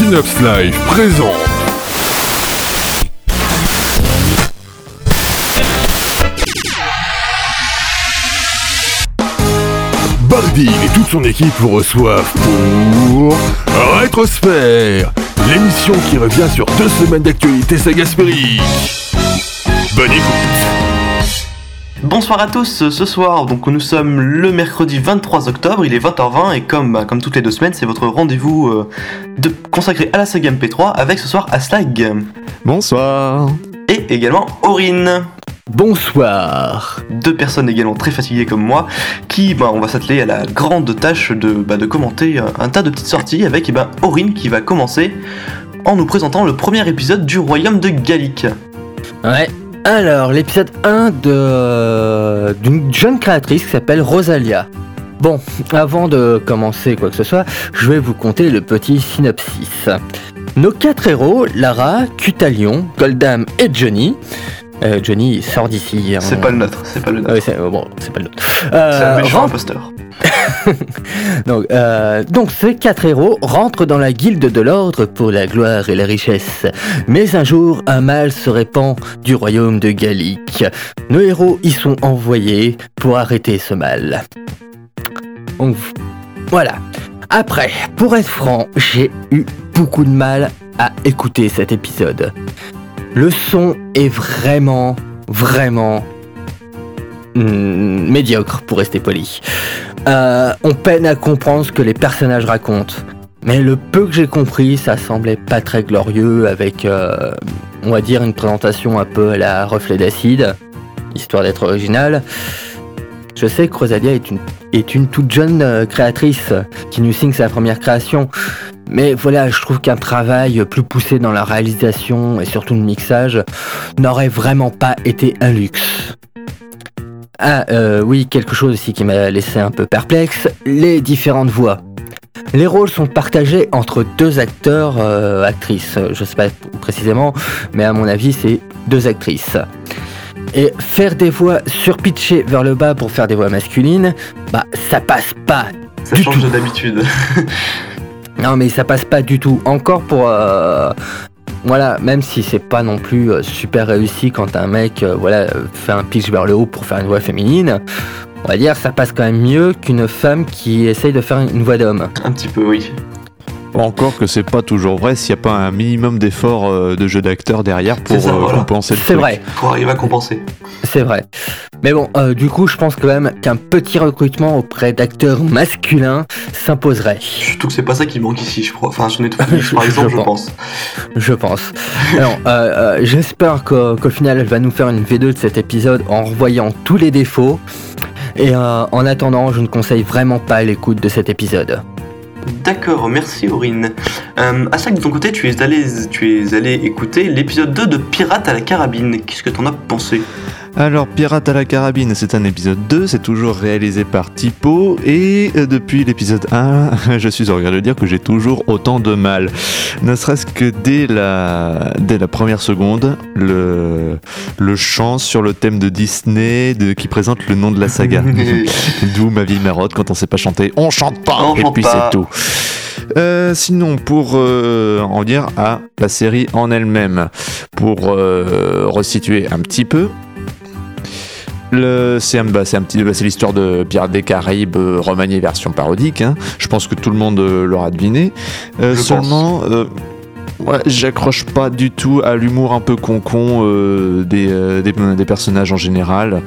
Synapse Live présente Bardil et toute son équipe vous reçoivent pour Rétrosphère, l'émission qui revient sur 2 semaines d'actualité sagasphérique. Bonne écoute. Bonsoir à tous, ce soir, donc nous sommes le mercredi 23 octobre, il est 20h20 et comme toutes les 2 semaines, c'est votre rendez-vous consacré à la Saga MP3 avec ce soir Aslag. Bonsoir. Et également Aurine. Bonsoir. 2 personnes également très fatiguées comme moi, qui, on va s'atteler à la grande tâche de commenter un tas de petites sorties avec Aurine qui va commencer en nous présentant le premier épisode du Royaume de Galic. Ouais. Alors, l'épisode 1 d'une jeune créatrice qui s'appelle Rosalia. Bon, avant de commencer quoi que ce soit, je vais vous conter le petit synopsis. Nos 4 héros, Lara, Qtalion, Goldam et Johnny. Johnny sort d'ici. C'est pas le nôtre, c'est pas le nôtre. Oui, c'est pas le nôtre. C'est un méchant imposteur. Donc ces 4 héros rentrent dans la guilde de l'ordre pour la gloire et la richesse. Mais un jour, un mal se répand du royaume de Galic. Nos héros y sont envoyés pour arrêter ce mal. Donc, voilà. Après, pour être franc, j'ai eu beaucoup de mal à écouter cet épisode. Le son est vraiment médiocre, pour rester poli. On peine à comprendre ce que les personnages racontent. Mais le peu que j'ai compris, ça semblait pas très glorieux, avec, on va dire, une présentation un peu à la reflet d'acide, histoire d'être original. Je sais que Rosalia est une toute jeune créatrice qui nous signe sa première création. Mais voilà, je trouve qu'un travail plus poussé dans la réalisation et surtout le mixage n'aurait vraiment pas été un luxe. Ah, oui, quelque chose aussi qui m'a laissé un peu perplexe, les différentes voix. Les rôles sont partagés entre 2 acteurs, actrices, je sais pas précisément, mais à mon avis c'est 2 actrices. Et faire des voix surpitchées vers le bas pour faire des voix masculines, ça passe pas du tout. Ça change d'habitude. Non mais ça passe pas du tout, encore pour... Voilà, même si c'est pas non plus super réussi quand un mec fait un pitch vers le haut pour faire une voix féminine, on va dire ça passe quand même mieux qu'une femme qui essaye de faire une voix d'homme. Un petit peu, oui. Encore que c'est pas toujours vrai s'il n'y a pas un minimum d'effort de jeu d'acteur derrière pour compenser le truc. C'est vrai. Pour arriver à compenser. C'est vrai. Mais bon, du coup, je pense quand même qu'un petit recrutement auprès d'acteurs masculins s'imposerait. Surtout que c'est pas ça qui manque ici, je crois. Enfin, j'en ai tout fini, par exemple, je pense. Alors, j'espère qu'au final, elle va nous faire une V2 de cet épisode en revoyant tous les défauts. Et en attendant, je ne conseille vraiment pas l'écoute de cet épisode. D'accord, merci Aurine. Asak, de ton côté, tu es allé écouter l'épisode 2 de Pirates à la Carabine. Qu'est-ce que t'en as pensé ? Alors, Pirates à la Carabine, c'est un épisode 2, c'est toujours réalisé par Tippo, et depuis l'épisode 1, je suis en regret de dire que j'ai toujours autant de mal. Ne serait-ce que dès la première seconde, le chant sur le thème de Disney qui présente le nom de la saga. D'où ma vie marotte, quand on sait pas chanter, on chante pas, c'est tout. Sinon, pour en venir à la série en elle-même, pour resituer un petit peu, c'est l'histoire de Pirates des Caraïbes remaniée version parodique. Hein. Je pense que tout le monde l'aura deviné. Seulement, j'accroche pas du tout à l'humour un peu concon des personnages en général.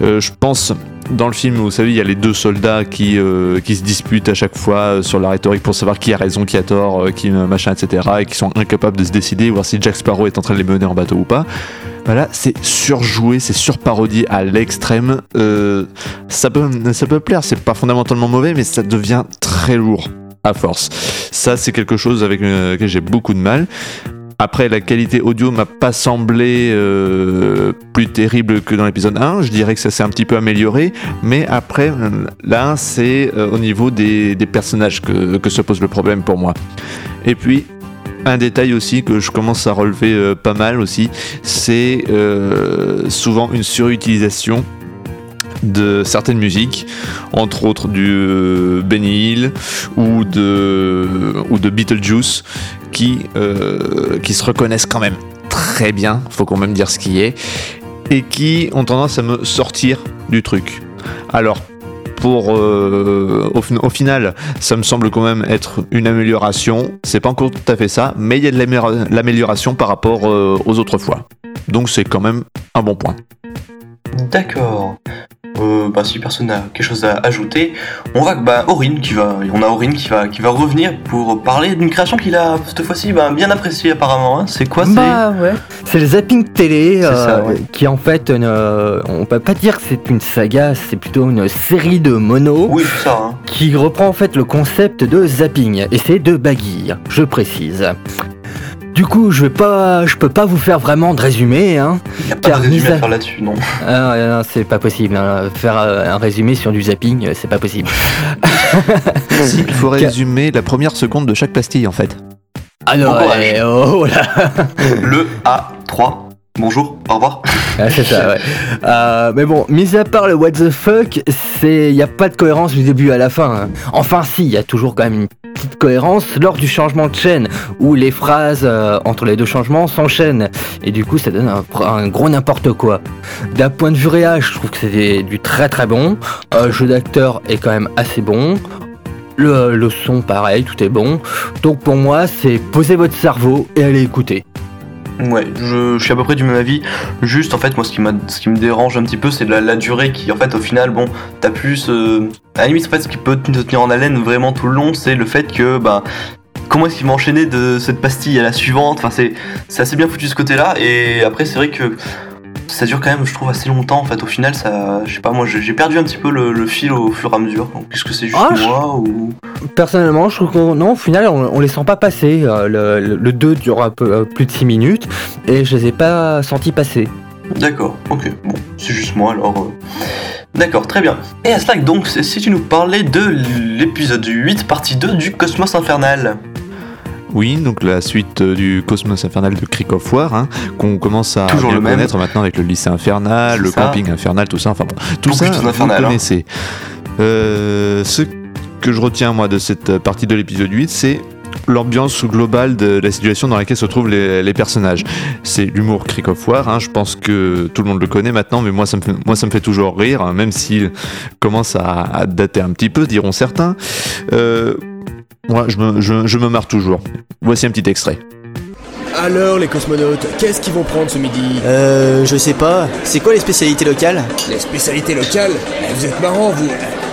Je pense. Dans le film, vous savez, il y a les 2 soldats qui se disputent à chaque fois sur la rhétorique pour savoir qui a raison, qui a tort, qui machin, etc. et qui sont incapables de se décider, voir si Jack Sparrow est en train de les mener en bateau ou pas. Voilà, c'est surjoué, c'est surparodié à l'extrême. Ça peut plaire, c'est pas fondamentalement mauvais, mais ça devient très lourd à force. Ça, c'est quelque chose avec lequel j'ai beaucoup de mal. Après, la qualité audio m'a pas semblé plus terrible que dans l'épisode 1. Je dirais que ça s'est un petit peu amélioré. Mais après, là, c'est au niveau des personnages que se pose le problème pour moi. Et puis, un détail aussi que je commence à relever pas mal aussi, c'est souvent une surutilisation de certaines musiques, entre autres du Benny Hill ou de Beetlejuice, qui se reconnaissent quand même très bien, faut quand même dire ce qui est, et qui ont tendance à me sortir du truc. Alors, au final, ça me semble quand même être une amélioration. C'est pas encore tout à fait ça, mais il y a de l'amélioration par rapport aux autres fois. Donc c'est quand même un bon point. D'accord. Si personne n'a quelque chose à ajouter, on va Aurine qui va revenir pour parler d'une création qu'il a cette fois-ci bien appréciée apparemment. Hein. C'est quoi ouais. C'est le Zapping Télé, qui en fait on peut pas dire que c'est une saga, c'est plutôt une série de monos qui reprend en fait le concept de zapping et c'est de baguille, je précise. Du coup, je peux pas vous faire vraiment de résumé, hein. Y a pas de résumé à faire là-dessus, non. Non, c'est pas possible. Hein. Faire un résumé sur du zapping, c'est pas possible. Si, il faut résumer la première seconde de chaque pastille, en fait. Alors, le A3. Bonjour, au revoir. Ah, c'est ça, ouais. Mais bon, mis à part le what the fuck, il n'y a pas de cohérence du début à la fin. Hein. Enfin si, il y a toujours quand même une petite cohérence lors du changement de chaîne, où les phrases entre les deux changements s'enchaînent. Et du coup, ça donne un gros n'importe quoi. D'un point de vue réel, je trouve que c'est du très très bon. Jeu d'acteur est quand même assez bon. Le son, pareil, tout est bon. Donc pour moi, c'est poser votre cerveau et aller écouter. Ouais, je suis à peu près du même avis. Juste, en fait, moi, ce qui me dérange un petit peu, c'est la durée qui, en fait, au final, bon, t'as plus... à la limite, en fait, ce qui peut te tenir en haleine vraiment tout le long, c'est le fait que, comment est-ce qu'il va enchaîner de cette pastille à la suivante ? Enfin, c'est assez bien foutu ce côté-là. Et après, c'est vrai que ça dure quand même, je trouve, assez longtemps. En fait, au final, ça... Je sais pas, moi, j'ai perdu un petit peu le fil au fur et à mesure. Donc, est-ce que c'est juste Personnellement, je trouve que non, au final, on les sent pas passer. Le 2 dure un peu, plus de 6 minutes, et je les ai pas sentis passer. D'accord, ok, bon, c'est juste moi, alors... D'accord, très bien. Et Aslag, donc, si tu nous parlais de l'épisode 8, partie 2 du Cosmos Infernal. Oui, donc la suite du Cosmos Infernal de Creek of War, hein, qu'on commence à bien connaître maintenant avec le lycée infernal, c'est le camping infernal, tout ça, enfin bon, tout ça, vous connaissez. Ce que je retiens, moi, de cette partie de l'épisode 8, c'est l'ambiance globale de la situation dans laquelle se trouvent les personnages. C'est l'humour Creek of War, hein, je pense que tout le monde le connaît maintenant, mais moi ça me fait toujours rire, hein, même s'il commence à dater un petit peu, diront certains. Moi, je me marre toujours. Voici un petit extrait. Alors les cosmonautes, qu'est-ce qu'ils vont prendre ce midi ? Je sais pas. C'est quoi les spécialités locales ? Les spécialités locales ? Vous êtes marrants, vous.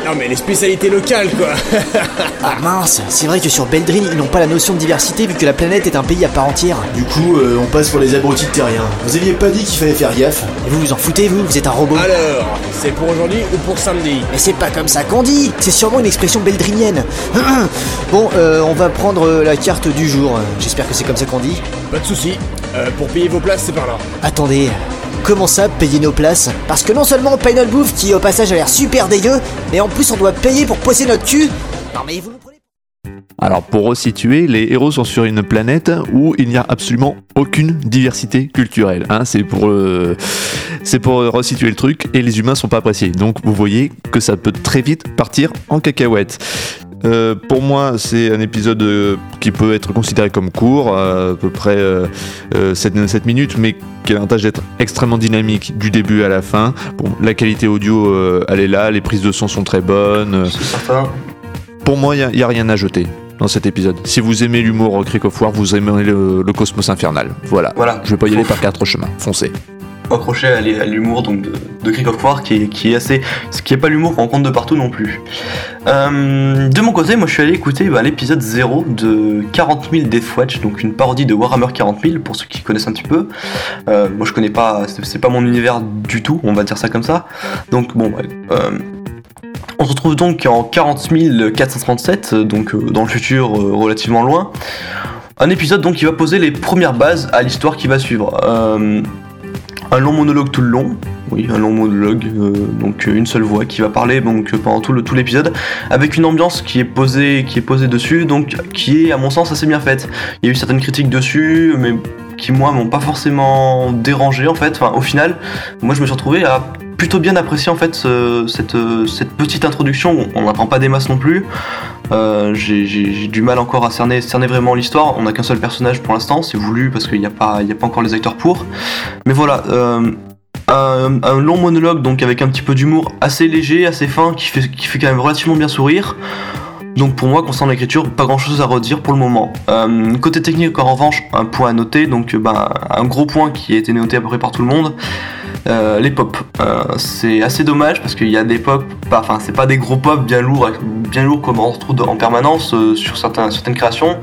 Non mais les spécialités locales, quoi. Ah mince, c'est vrai que sur Beldrin, ils n'ont pas la notion de diversité vu que la planète est un pays à part entière. Du coup, on passe pour les abrutis terriens. Vous aviez pas dit qu'il fallait faire gaffe ? Et vous en foutez, vous êtes un robot. Alors, c'est pour aujourd'hui ou pour samedi ? Mais c'est pas comme ça qu'on dit. C'est sûrement une expression beldrinienne. Bon, on va prendre la carte du jour. J'espère que c'est comme ça qu'on dit. Pas de soucis, pour payer vos places, c'est par là. Attendez, comment ça, payer nos places ? Parce que non seulement on paye notre bouffe, qui au passage a l'air super dégueu, mais en plus on doit payer pour poser notre cul. Non mais vous nous prenez... Alors pour resituer, les héros sont sur une planète où il n'y a absolument aucune diversité culturelle. Hein, c'est pour resituer le truc, et les humains sont pas appréciés. Donc vous voyez que ça peut très vite partir en cacahuète. Pour moi, c'est un épisode qui peut être considéré comme court, à peu près 7 minutes, mais qui a l'avantage d'être extrêmement dynamique du début à la fin. Bon, la qualité audio, elle est là, les prises de son sont très bonnes. C'est certain. Pour moi, il n'y a rien à jeter dans cet épisode. Si vous aimez l'humour Creek of War, vous aimez le Cosmos Infernal. Voilà. Je ne vais pas y aller par quatre chemins. Foncez. Accroché à l'humour donc de Creek of War qui est assez... Ce qui n'est pas l'humour qu'on rencontre de partout non plus. De mon côté, moi je suis allé écouter l'épisode 0 de 40 000 Deathwatch, donc une parodie de Warhammer 40 000 pour ceux qui connaissent un petit peu. Moi je connais pas, c'est pas mon univers du tout, on va dire ça comme ça. Donc bon... On se retrouve donc en 40 437, donc dans le futur relativement loin. Un épisode donc qui va poser les premières bases à l'histoire qui va suivre. Un long monologue tout le long, donc une seule voix qui va parler donc pendant tout l'épisode, avec une ambiance qui est posée dessus, donc qui est à mon sens assez bien faite. Il y a eu certaines critiques dessus, mais qui moi m'ont pas forcément dérangé en fait. Enfin, au final, moi je me suis retrouvé à plutôt bien apprécier en fait cette petite introduction. On n'apprend pas des masses non plus. J'ai du mal encore à cerner vraiment l'histoire. On n'a qu'un seul personnage pour l'instant, c'est voulu parce qu'il n'y a pas encore les acteurs pour. Mais voilà. Un long monologue donc avec un petit peu d'humour assez léger, assez fin, qui fait quand même relativement bien sourire. Donc pour moi, concernant l'écriture, pas grand chose à redire pour le moment. Côté technique, en revanche, un point à noter, donc un gros point qui a été noté à peu près par tout le monde, les pop. C'est assez dommage parce qu'il y a des pop, enfin c'est pas des gros pop bien lourds comme on retrouve en permanence sur certaines créations,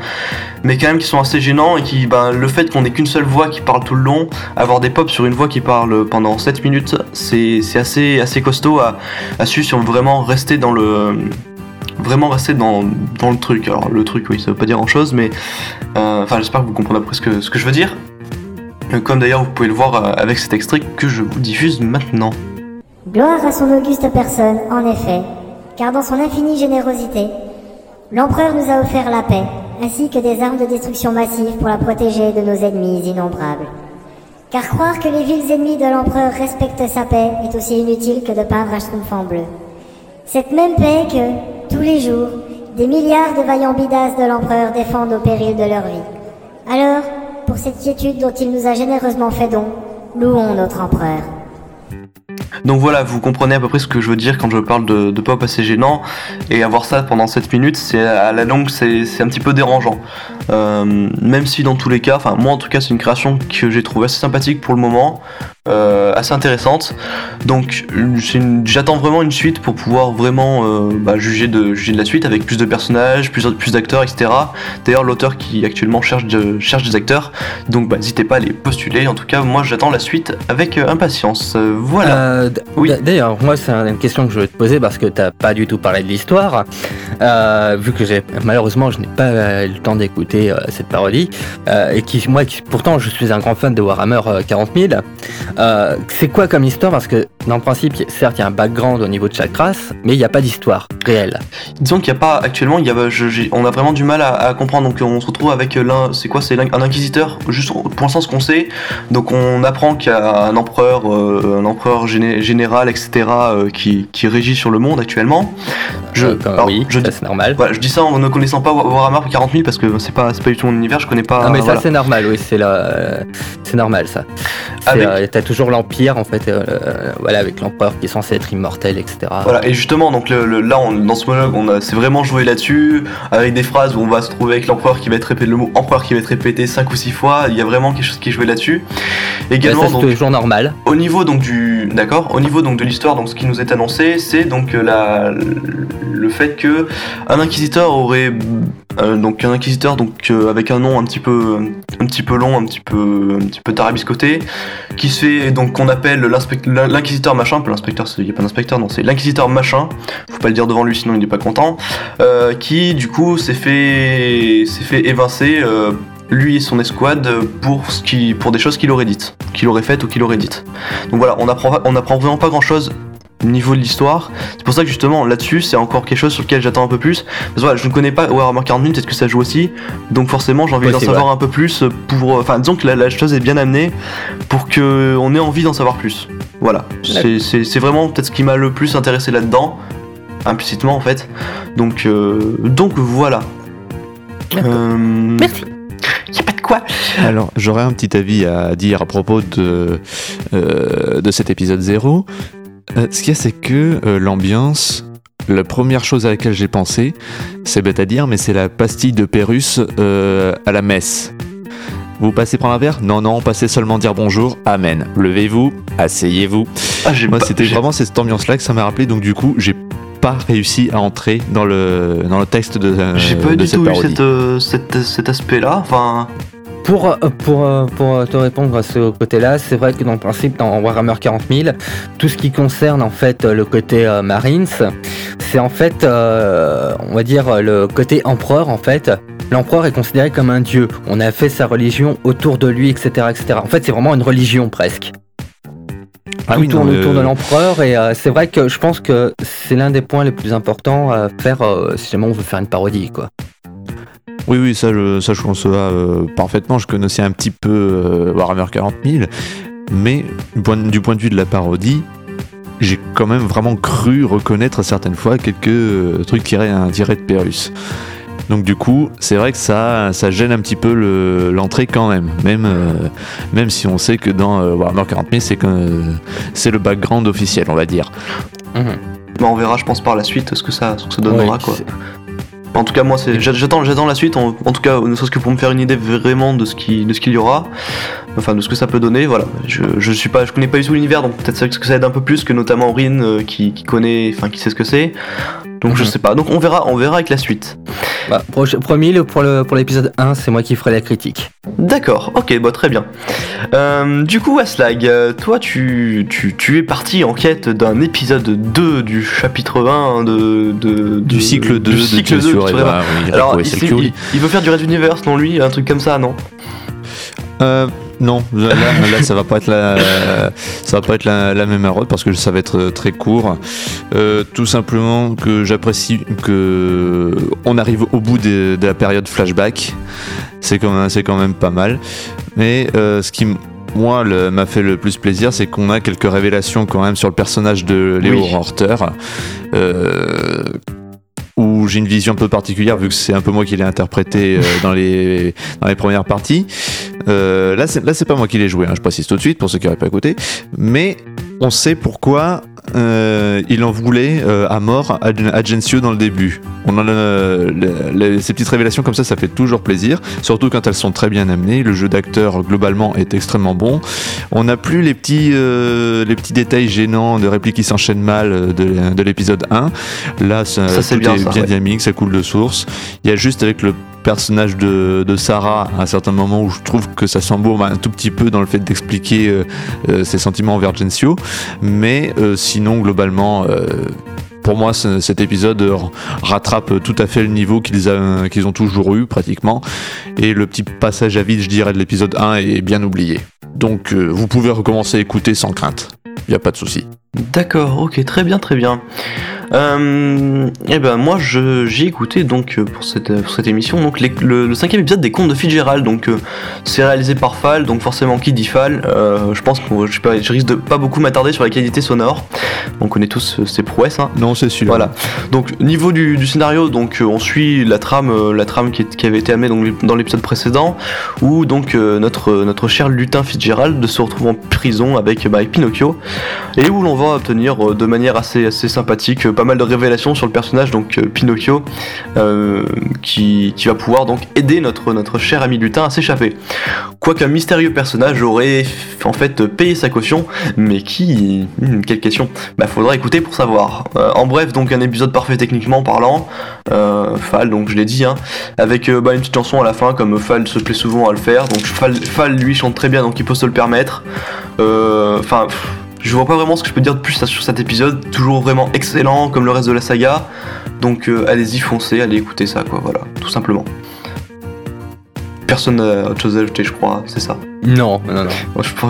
mais quand même qui sont assez gênants et qui, le fait qu'on ait qu'une seule voix qui parle tout le long, avoir des pop sur une voix qui parle pendant 7 minutes, c'est assez costaud à suivre si on veut vraiment rester dans le truc. Alors le truc, oui, ça veut pas dire grand chose, mais j'espère que vous comprenez après ce que je veux dire, comme d'ailleurs vous pouvez le voir avec cet extrait que je vous diffuse maintenant. Gloire à son auguste personne, en effet, car dans son infinie générosité, l'empereur nous a offert la paix, ainsi que des armes de destruction massive pour la protéger de nos ennemis innombrables. Car croire que les villes ennemies de l'empereur respectent sa paix est aussi inutile que de peindre un schtroumpf en bleu. Cette même paix que, tous les jours, des milliards de vaillants bidasses de l'empereur défendent au péril de leur vie. Alors, pour cette quiétude dont il nous a généreusement fait don, louons notre empereur. Donc voilà, vous comprenez à peu près ce que je veux dire quand je parle de pop assez gênant, et avoir ça pendant 7 minutes, c'est à la longue, c'est un petit peu dérangeant. Même si dans tous les cas, enfin moi en tout cas, c'est une création que j'ai trouvée assez sympathique pour le moment, assez intéressante. Donc j'attends vraiment une suite pour pouvoir vraiment juger de la suite avec plus de personnages, plus d'acteurs, etc. D'ailleurs, l'auteur qui actuellement cherche des acteurs, donc n'hésitez pas à les postuler. En tout cas, moi j'attends la suite avec impatience. Voilà. Oui. D'ailleurs, moi c'est une question que je vais te poser parce que t'as pas du tout parlé de l'histoire, vu que malheureusement je n'ai pas eu le temps d'écouter cette parodie, et pourtant je suis un grand fan de Warhammer 40 000. C'est quoi comme histoire? Parce que dans le principe, certes il y a un background au niveau de chaque race, mais il n'y a pas d'histoire réelle. Disons qu'il n'y a pas actuellement, on a vraiment du mal à comprendre, donc on se retrouve avec un inquisiteur, juste pour l'instant ce qu'on sait. Donc on apprend qu'il y a un empereur général, etc., qui régit sur le monde actuellement. C'est normal. Voilà, je dis ça en ne connaissant pas Warhammer 40 000 parce que c'est pas du tout mon univers, je connais pas. Ah mais ça voilà. C'est normal, oui, c'est normal ça. T'as toujours l'Empire en fait, avec l'empereur qui est censé être immortel, etc. Voilà, et justement, donc dans ce monologue, c'est vraiment joué là-dessus, avec des phrases où on va se trouver avec l'empereur qui va être répété, le mot empereur qui va être répété 5 ou 6 fois, il y a vraiment quelque chose qui est joué là-dessus. Également, c'est toujours normal. Au niveau donc D'accord. Au niveau donc de l'histoire, donc ce qui nous est annoncé, c'est donc le fait que un inquisiteur aurait avec un nom un petit peu long, un petit peu tarabiscoté, qui se fait donc qu'on appelle l'inquisiteur machin. L'inspecteur, il n'y a pas d'inspecteur, non, c'est l'inquisiteur machin. Faut pas le dire devant lui sinon il n'est pas content. Qui du coup s'est fait évincer. Lui et son escouade pour des choses qu'il aurait faites ou dites. Donc voilà, on apprend vraiment pas grand chose au niveau de l'histoire. C'est pour ça que justement là-dessus c'est encore quelque chose sur lequel j'attends un peu plus. Parce que voilà, je ne connais pas Warhammer 40 000, peut-être que ça joue aussi. Donc forcément j'ai envie d'en savoir un peu plus disons que la chose est bien amenée pour que on ait envie d'en savoir plus. Voilà, c'est vraiment peut-être ce qui m'a le plus intéressé là-dedans, implicitement en fait. Donc voilà. Merci. Y'a pas de quoi. Alors, j'aurais un petit avis à dire à propos de cet épisode 0. Ce qu'il y a, c'est que l'ambiance, la première chose à laquelle j'ai pensé, c'est bête à dire, mais c'est la pastille de Pérusse à la messe. Vous passez prendre un verre ? Non, passez seulement dire bonjour, amen. Levez-vous, asseyez-vous. Vraiment cette ambiance-là que ça m'a rappelé, donc du coup, j'ai pas réussi à entrer dans le texte de cette parodie. J'ai pas du tout eu cet aspect-là, enfin... Pour te répondre à ce côté-là, c'est vrai que dans le principe, dans Warhammer 40 000, tout ce qui concerne en fait le côté Marines, c'est en fait, on va dire, le côté empereur en fait. L'empereur est considéré comme un dieu, on a fait sa religion autour de lui, etc. etc. En fait, c'est vraiment une religion presque. Autour de l'empereur, et c'est vrai que je pense que c'est l'un des points les plus importants à faire si jamais on veut faire une parodie, quoi. Oui, ça je conçois parfaitement. Je connaissais un petit peu Warhammer 40 000, mais du point de vue de la parodie, j'ai quand même vraiment cru reconnaître certaines fois quelques trucs tirés de Pérusse. Donc du coup, c'est vrai que ça gêne un petit peu l'entrée quand même si on sait que dans Warhammer 40 000, c'est le background officiel, on va dire. Bah on verra, je pense, par la suite ce que ça donnera, quoi. En tout cas, moi, j'attends la suite. En tout cas, ne serait-ce que pour me faire une idée vraiment de ce qu'il y aura, enfin de ce que ça peut donner. Voilà, je connais pas du tout l'univers, donc peut-être que ça aide un peu plus que notamment Aurine qui connaît, enfin qui sait ce que c'est. Donc je sais pas. Donc on verra avec la suite. Bah, promis, pour l'épisode 1, c'est moi qui ferai la critique. D'accord. Ok, bah très bien. Du coup, Aslag, toi, tu es parti en quête d'un épisode 2 du chapitre 20 du cycle 2. Alors, il veut faire du Red Universe, non, lui, un truc comme ça, non? Non, là ça va pas être la même erreur parce que ça va être très court. Tout simplement que j'apprécie que on arrive au bout de la période flashback. C'est quand même pas mal. Mais ce qui moi m'a fait le plus plaisir, c'est qu'on a quelques révélations quand même sur le personnage de Leo Horter. Où j'ai une vision un peu particulière vu que c'est un peu moi qui l'ai interprété dans les premières parties. Là c'est pas moi qui l'ai joué, je précise tout de suite pour ceux qui n'auraient pas écouté, mais on sait pourquoi il en voulait à mort à Genzio dans le début. On a ces petites révélations comme ça fait toujours plaisir, surtout quand elles sont très bien amenées. Le jeu d'acteur globalement est extrêmement bon. On n'a plus les petits détails gênants de répliques qui s'enchaînent mal de l'épisode 1. Là, c'est bien dynamique, ça coule de source. Il y a juste avec le personnage de Sarah à certains moments où je trouve que ça s'embourbe un tout petit peu dans le fait d'expliquer ses sentiments envers Genzio, mais sinon globalement pour moi cet épisode rattrape tout à fait le niveau qu'ils ont toujours eu pratiquement, et le petit passage à vide, je dirais, de l'épisode 1 est bien oublié, donc vous pouvez recommencer à écouter sans crainte, il n'y a pas de souci. D'accord, ok, très bien. Et ben moi j'ai écouté donc pour cette émission donc le 5e épisode des Contes de Fitzgerald, donc c'est réalisé par Phal, donc forcément qui dit Phal, je pense que je risque de pas beaucoup m'attarder sur la qualité sonore. On connaît tous ces prouesses, hein. Non, c'est sûr. Voilà. Donc niveau du scénario, donc on suit la trame qui avait été amenée donc dans l'épisode précédent où donc notre cher Lutin Fitzgerald se retrouve en prison avec Pinocchio, et où l'on va obtenir de manière assez sympathique pas mal de révélations sur le personnage donc Pinocchio qui va pouvoir donc aider notre cher ami Lutin à s'échapper. Quoiqu'un mystérieux personnage aurait en fait payé sa caution, mais qui... quelle question. Bah faudra écouter pour savoir. En bref, donc un épisode parfait techniquement parlant, Phal donc je l'ai dit, avec une petite chanson à la fin comme Phal se plaît souvent à le faire, donc Phal lui chante très bien donc il peut se le permettre. Enfin... je vois pas vraiment ce que je peux dire de plus sur cet épisode, toujours vraiment excellent comme le reste de la saga, donc allez-y, foncez, allez écouter ça, quoi, voilà, tout simplement. Personne n'a autre chose à ajouter, je crois, c'est ça? Non.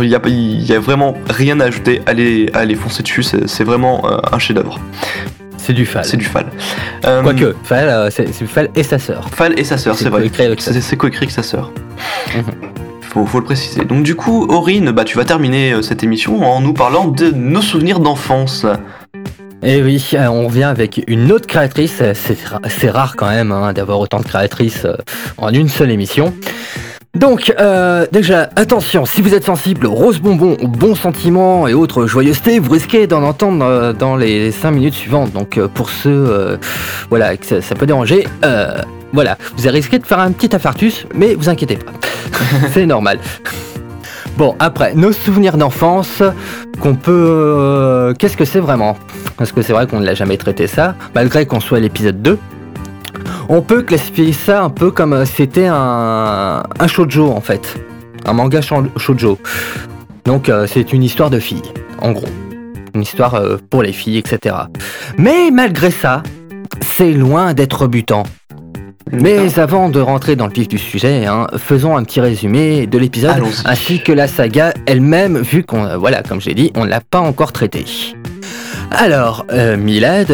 Il y a vraiment rien à ajouter, allez foncer dessus, c'est vraiment un chef-d'œuvre. C'est du Phal. Quoique, Phal, c'est Phal et sa sœur. Phal et sa sœur, c'est vrai. C'est coécrit avec sa sœur. Faut le préciser. Donc du coup, Aurine, tu vas terminer cette émission en nous parlant de nos souvenirs d'enfance. Eh oui, on revient avec une autre créatrice. C'est rare quand même d'avoir autant de créatrices en une seule émission. Donc, déjà, attention, si vous êtes sensible aux roses bonbons, aux bons sentiments et autres joyeusetés, vous risquez d'en entendre dans les 5 minutes suivantes. Donc, pour ceux que ça peut déranger... vous risquez de faire un petit infarctus, mais vous inquiétez pas, c'est normal. Bon, après, nos souvenirs d'enfance, qu'est-ce que c'est vraiment ? Parce que c'est vrai qu'on ne l'a jamais traité ça, malgré qu'on soit à l'épisode 2. On peut classifier ça un peu comme c'était un shoujo en fait, un manga shoujo. Donc c'est une histoire de filles, en gros. Une histoire pour les filles, etc. Mais malgré ça, c'est loin d'être rebutant. Mais avant de rentrer dans le vif du sujet, faisons un petit résumé de l'épisode. Allons-y. Ainsi que la saga elle-même, vu qu'on, comme j'ai dit, on ne l'a pas encore traitée. Alors, Milad,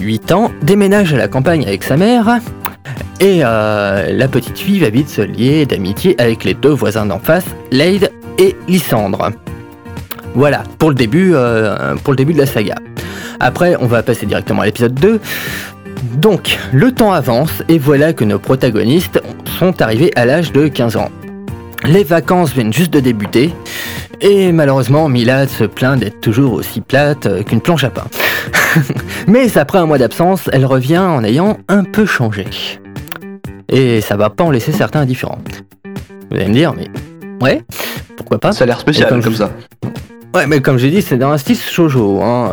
8 ans, déménage à la campagne avec sa mère. et la petite fille va vite se lier d'amitié avec les deux voisins d'en face, Leïd et Lysandre. Voilà, pour le début de la saga. Après, on va passer directement à l'épisode 2. Donc, le temps avance et voilà que nos protagonistes sont arrivés à l'âge de 15 ans. Les vacances viennent juste de débuter et malheureusement, Milad se plaint d'être toujours aussi plate qu'une planche à pain. Mais après un mois d'absence, elle revient en ayant un peu changé. Et ça va pas en laisser certains indifférents. Vous allez me dire, mais... ouais, pourquoi pas. Ça a l'air spécial comme ça. Ouais, mais comme j'ai dit, c'est dans un style shoujo, hein.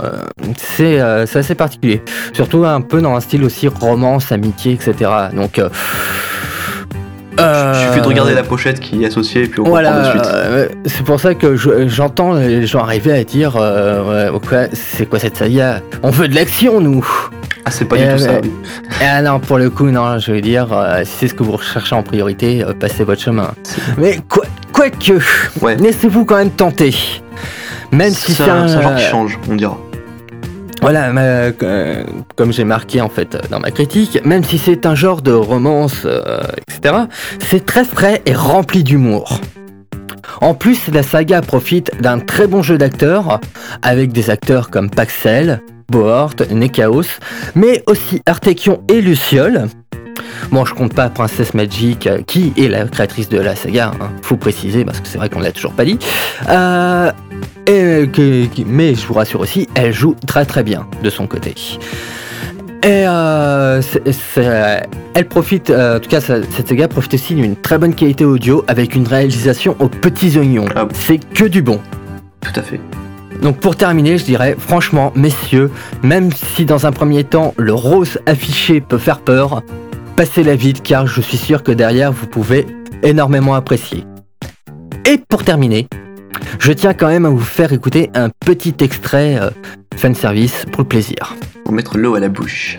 C'est assez particulier. Surtout un peu dans un style aussi romance, amitié, etc. Donc... il suffit de regarder la pochette qui est associée et puis on comprend de suite. C'est pour ça que j'entends les gens arriver à dire c'est quoi cette saga ? On veut de l'action, nous ! Ah, c'est pas du tout ça. Oui. Ah non, pour le coup, non, je veux dire, si c'est ce que vous recherchez en priorité, passez votre chemin. Mais quoique, laissez-vous quand même tenter. Même si c'est un genre qui change, on dira. Voilà, comme j'ai marqué en fait dans ma critique, même si c'est un genre de romance, etc., c'est très frais et rempli d'humour. En plus, la saga profite d'un très bon jeu d'acteurs, avec des acteurs comme Paxel, Bohort, Nekaos, mais aussi Artekion et Luciole. Bon, je compte pas Princesse Magic, qui est la créatrice de la saga, hein, faut préciser, parce que c'est vrai qu'on l'a toujours pas dit. Mais je vous rassure aussi, elle joue très très bien de son côté. Et elle profite, en tout cas cette saga profite aussi d'une très bonne qualité audio avec une réalisation aux petits oignons. Ah bon. C'est que du bon. Tout à fait. Donc pour terminer, je dirais, franchement, messieurs, même si dans un premier temps, le rose affiché peut faire peur, passez-la vite car je suis sûr que derrière, vous pouvez énormément apprécier. Et pour terminer, je tiens quand même à vous faire écouter un petit extrait fanservice pour le plaisir. Pour mettre l'eau à la bouche.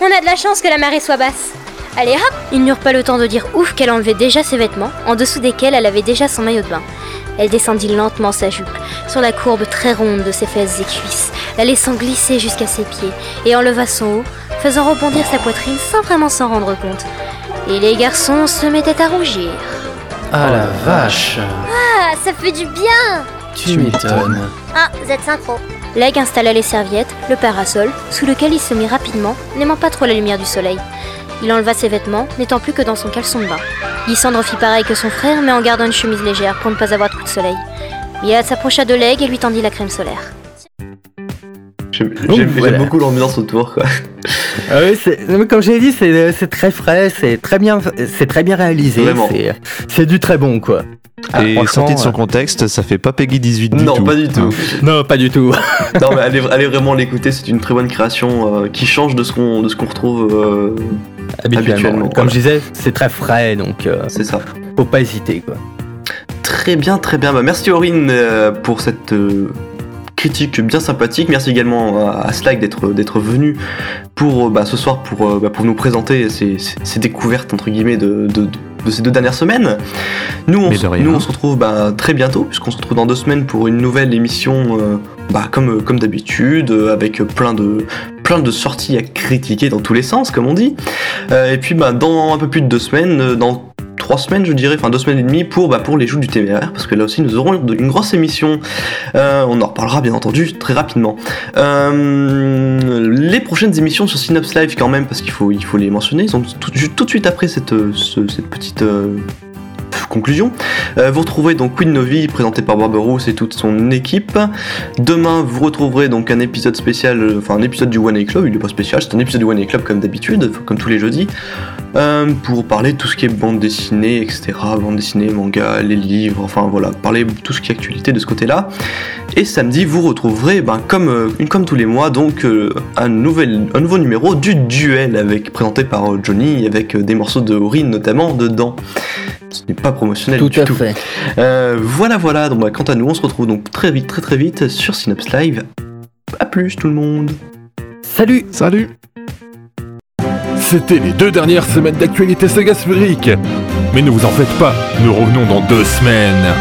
On a de la chance que la marée soit basse. Allez hop ! Ils n'eurent pas le temps de dire ouf qu'elle enlevait déjà ses vêtements, en dessous desquels elle avait déjà son maillot de bain. Elle descendit lentement sa jupe, sur la courbe très ronde de ses fesses et cuisses, la laissant glisser jusqu'à ses pieds, et enleva son haut, faisant rebondir sa poitrine sans vraiment s'en rendre compte. Et les garçons se mettaient à rougir. Ah la vache! Ah, ça fait du bien! Tu m'étonnes. Ah, vous êtes synchro. Leg installa les serviettes, le parasol, sous lequel il se mit rapidement, n'aimant pas trop la lumière du soleil. Il enleva ses vêtements, n'étant plus que dans son caleçon de bain. Lysandre fit pareil que son frère, mais en gardant une chemise légère pour ne pas avoir de coup de soleil. Milad s'approcha de Leg et lui tendit la crème solaire. J'aime beaucoup l'ambiance autour, quoi. Ah oui, comme j'ai dit, c'est très frais, c'est très bien réalisé. C'est du très bon, quoi. Ah, et sorti de son contexte, ça fait pas Peggy 18 du tout. Non, pas du tout. Non, pas du tout. Non, mais allez vraiment l'écouter, c'est une très bonne création qui change de ce qu'on retrouve habituellement. Comme je disais, c'est très frais, donc c'est ça. Faut pas hésiter, quoi. Très bien, très bien. Bah, merci Aurine pour cette critique bien sympathique. Merci également à Aslag d'être venu pour ce soir pour nous présenter ces découvertes entre guillemets de ces deux dernières semaines. Nous on se retrouve très bientôt puisqu'on se retrouve dans 2 semaines pour une nouvelle émission comme d'habitude avec plein de sorties à critiquer dans tous les sens comme on dit. Et puis dans un peu plus de 2 semaines, dans 3 semaines je dirais, enfin 2 semaines et demie pour les Joues du Téméraire, parce que là aussi nous aurons une grosse émission, on en reparlera bien entendu très rapidement. Les prochaines émissions sur Synapse Live quand même, parce qu'il faut les mentionner, ils sont tout de suite après cette petite conclusion. Vous retrouverez donc Queen Novi présenté par Barberousse et toute son équipe. Demain vous retrouverez donc un épisode spécial, enfin un épisode du One A Club, il n'est pas spécial, c'est un épisode du One A Club comme d'habitude, comme tous les jeudis, pour parler de tout ce qui est bande dessinée, etc. Bande dessinée, manga, les livres, enfin voilà, parler de tout ce qui est actualité de ce côté-là. Et samedi vous retrouverez comme tous les mois donc un nouveau numéro du Duel présenté par Johnny avec des morceaux de Aurine notamment dedans. Ce n'est pas promotionnel du tout. Tout à fait. Voilà. Donc, quant à nous, on se retrouve donc très vite sur Synapse Live. A plus tout le monde. Salut. C'était les 2 dernières semaines d'actualité saga sphérique. Mais ne vous en faites pas, nous revenons dans 2 semaines.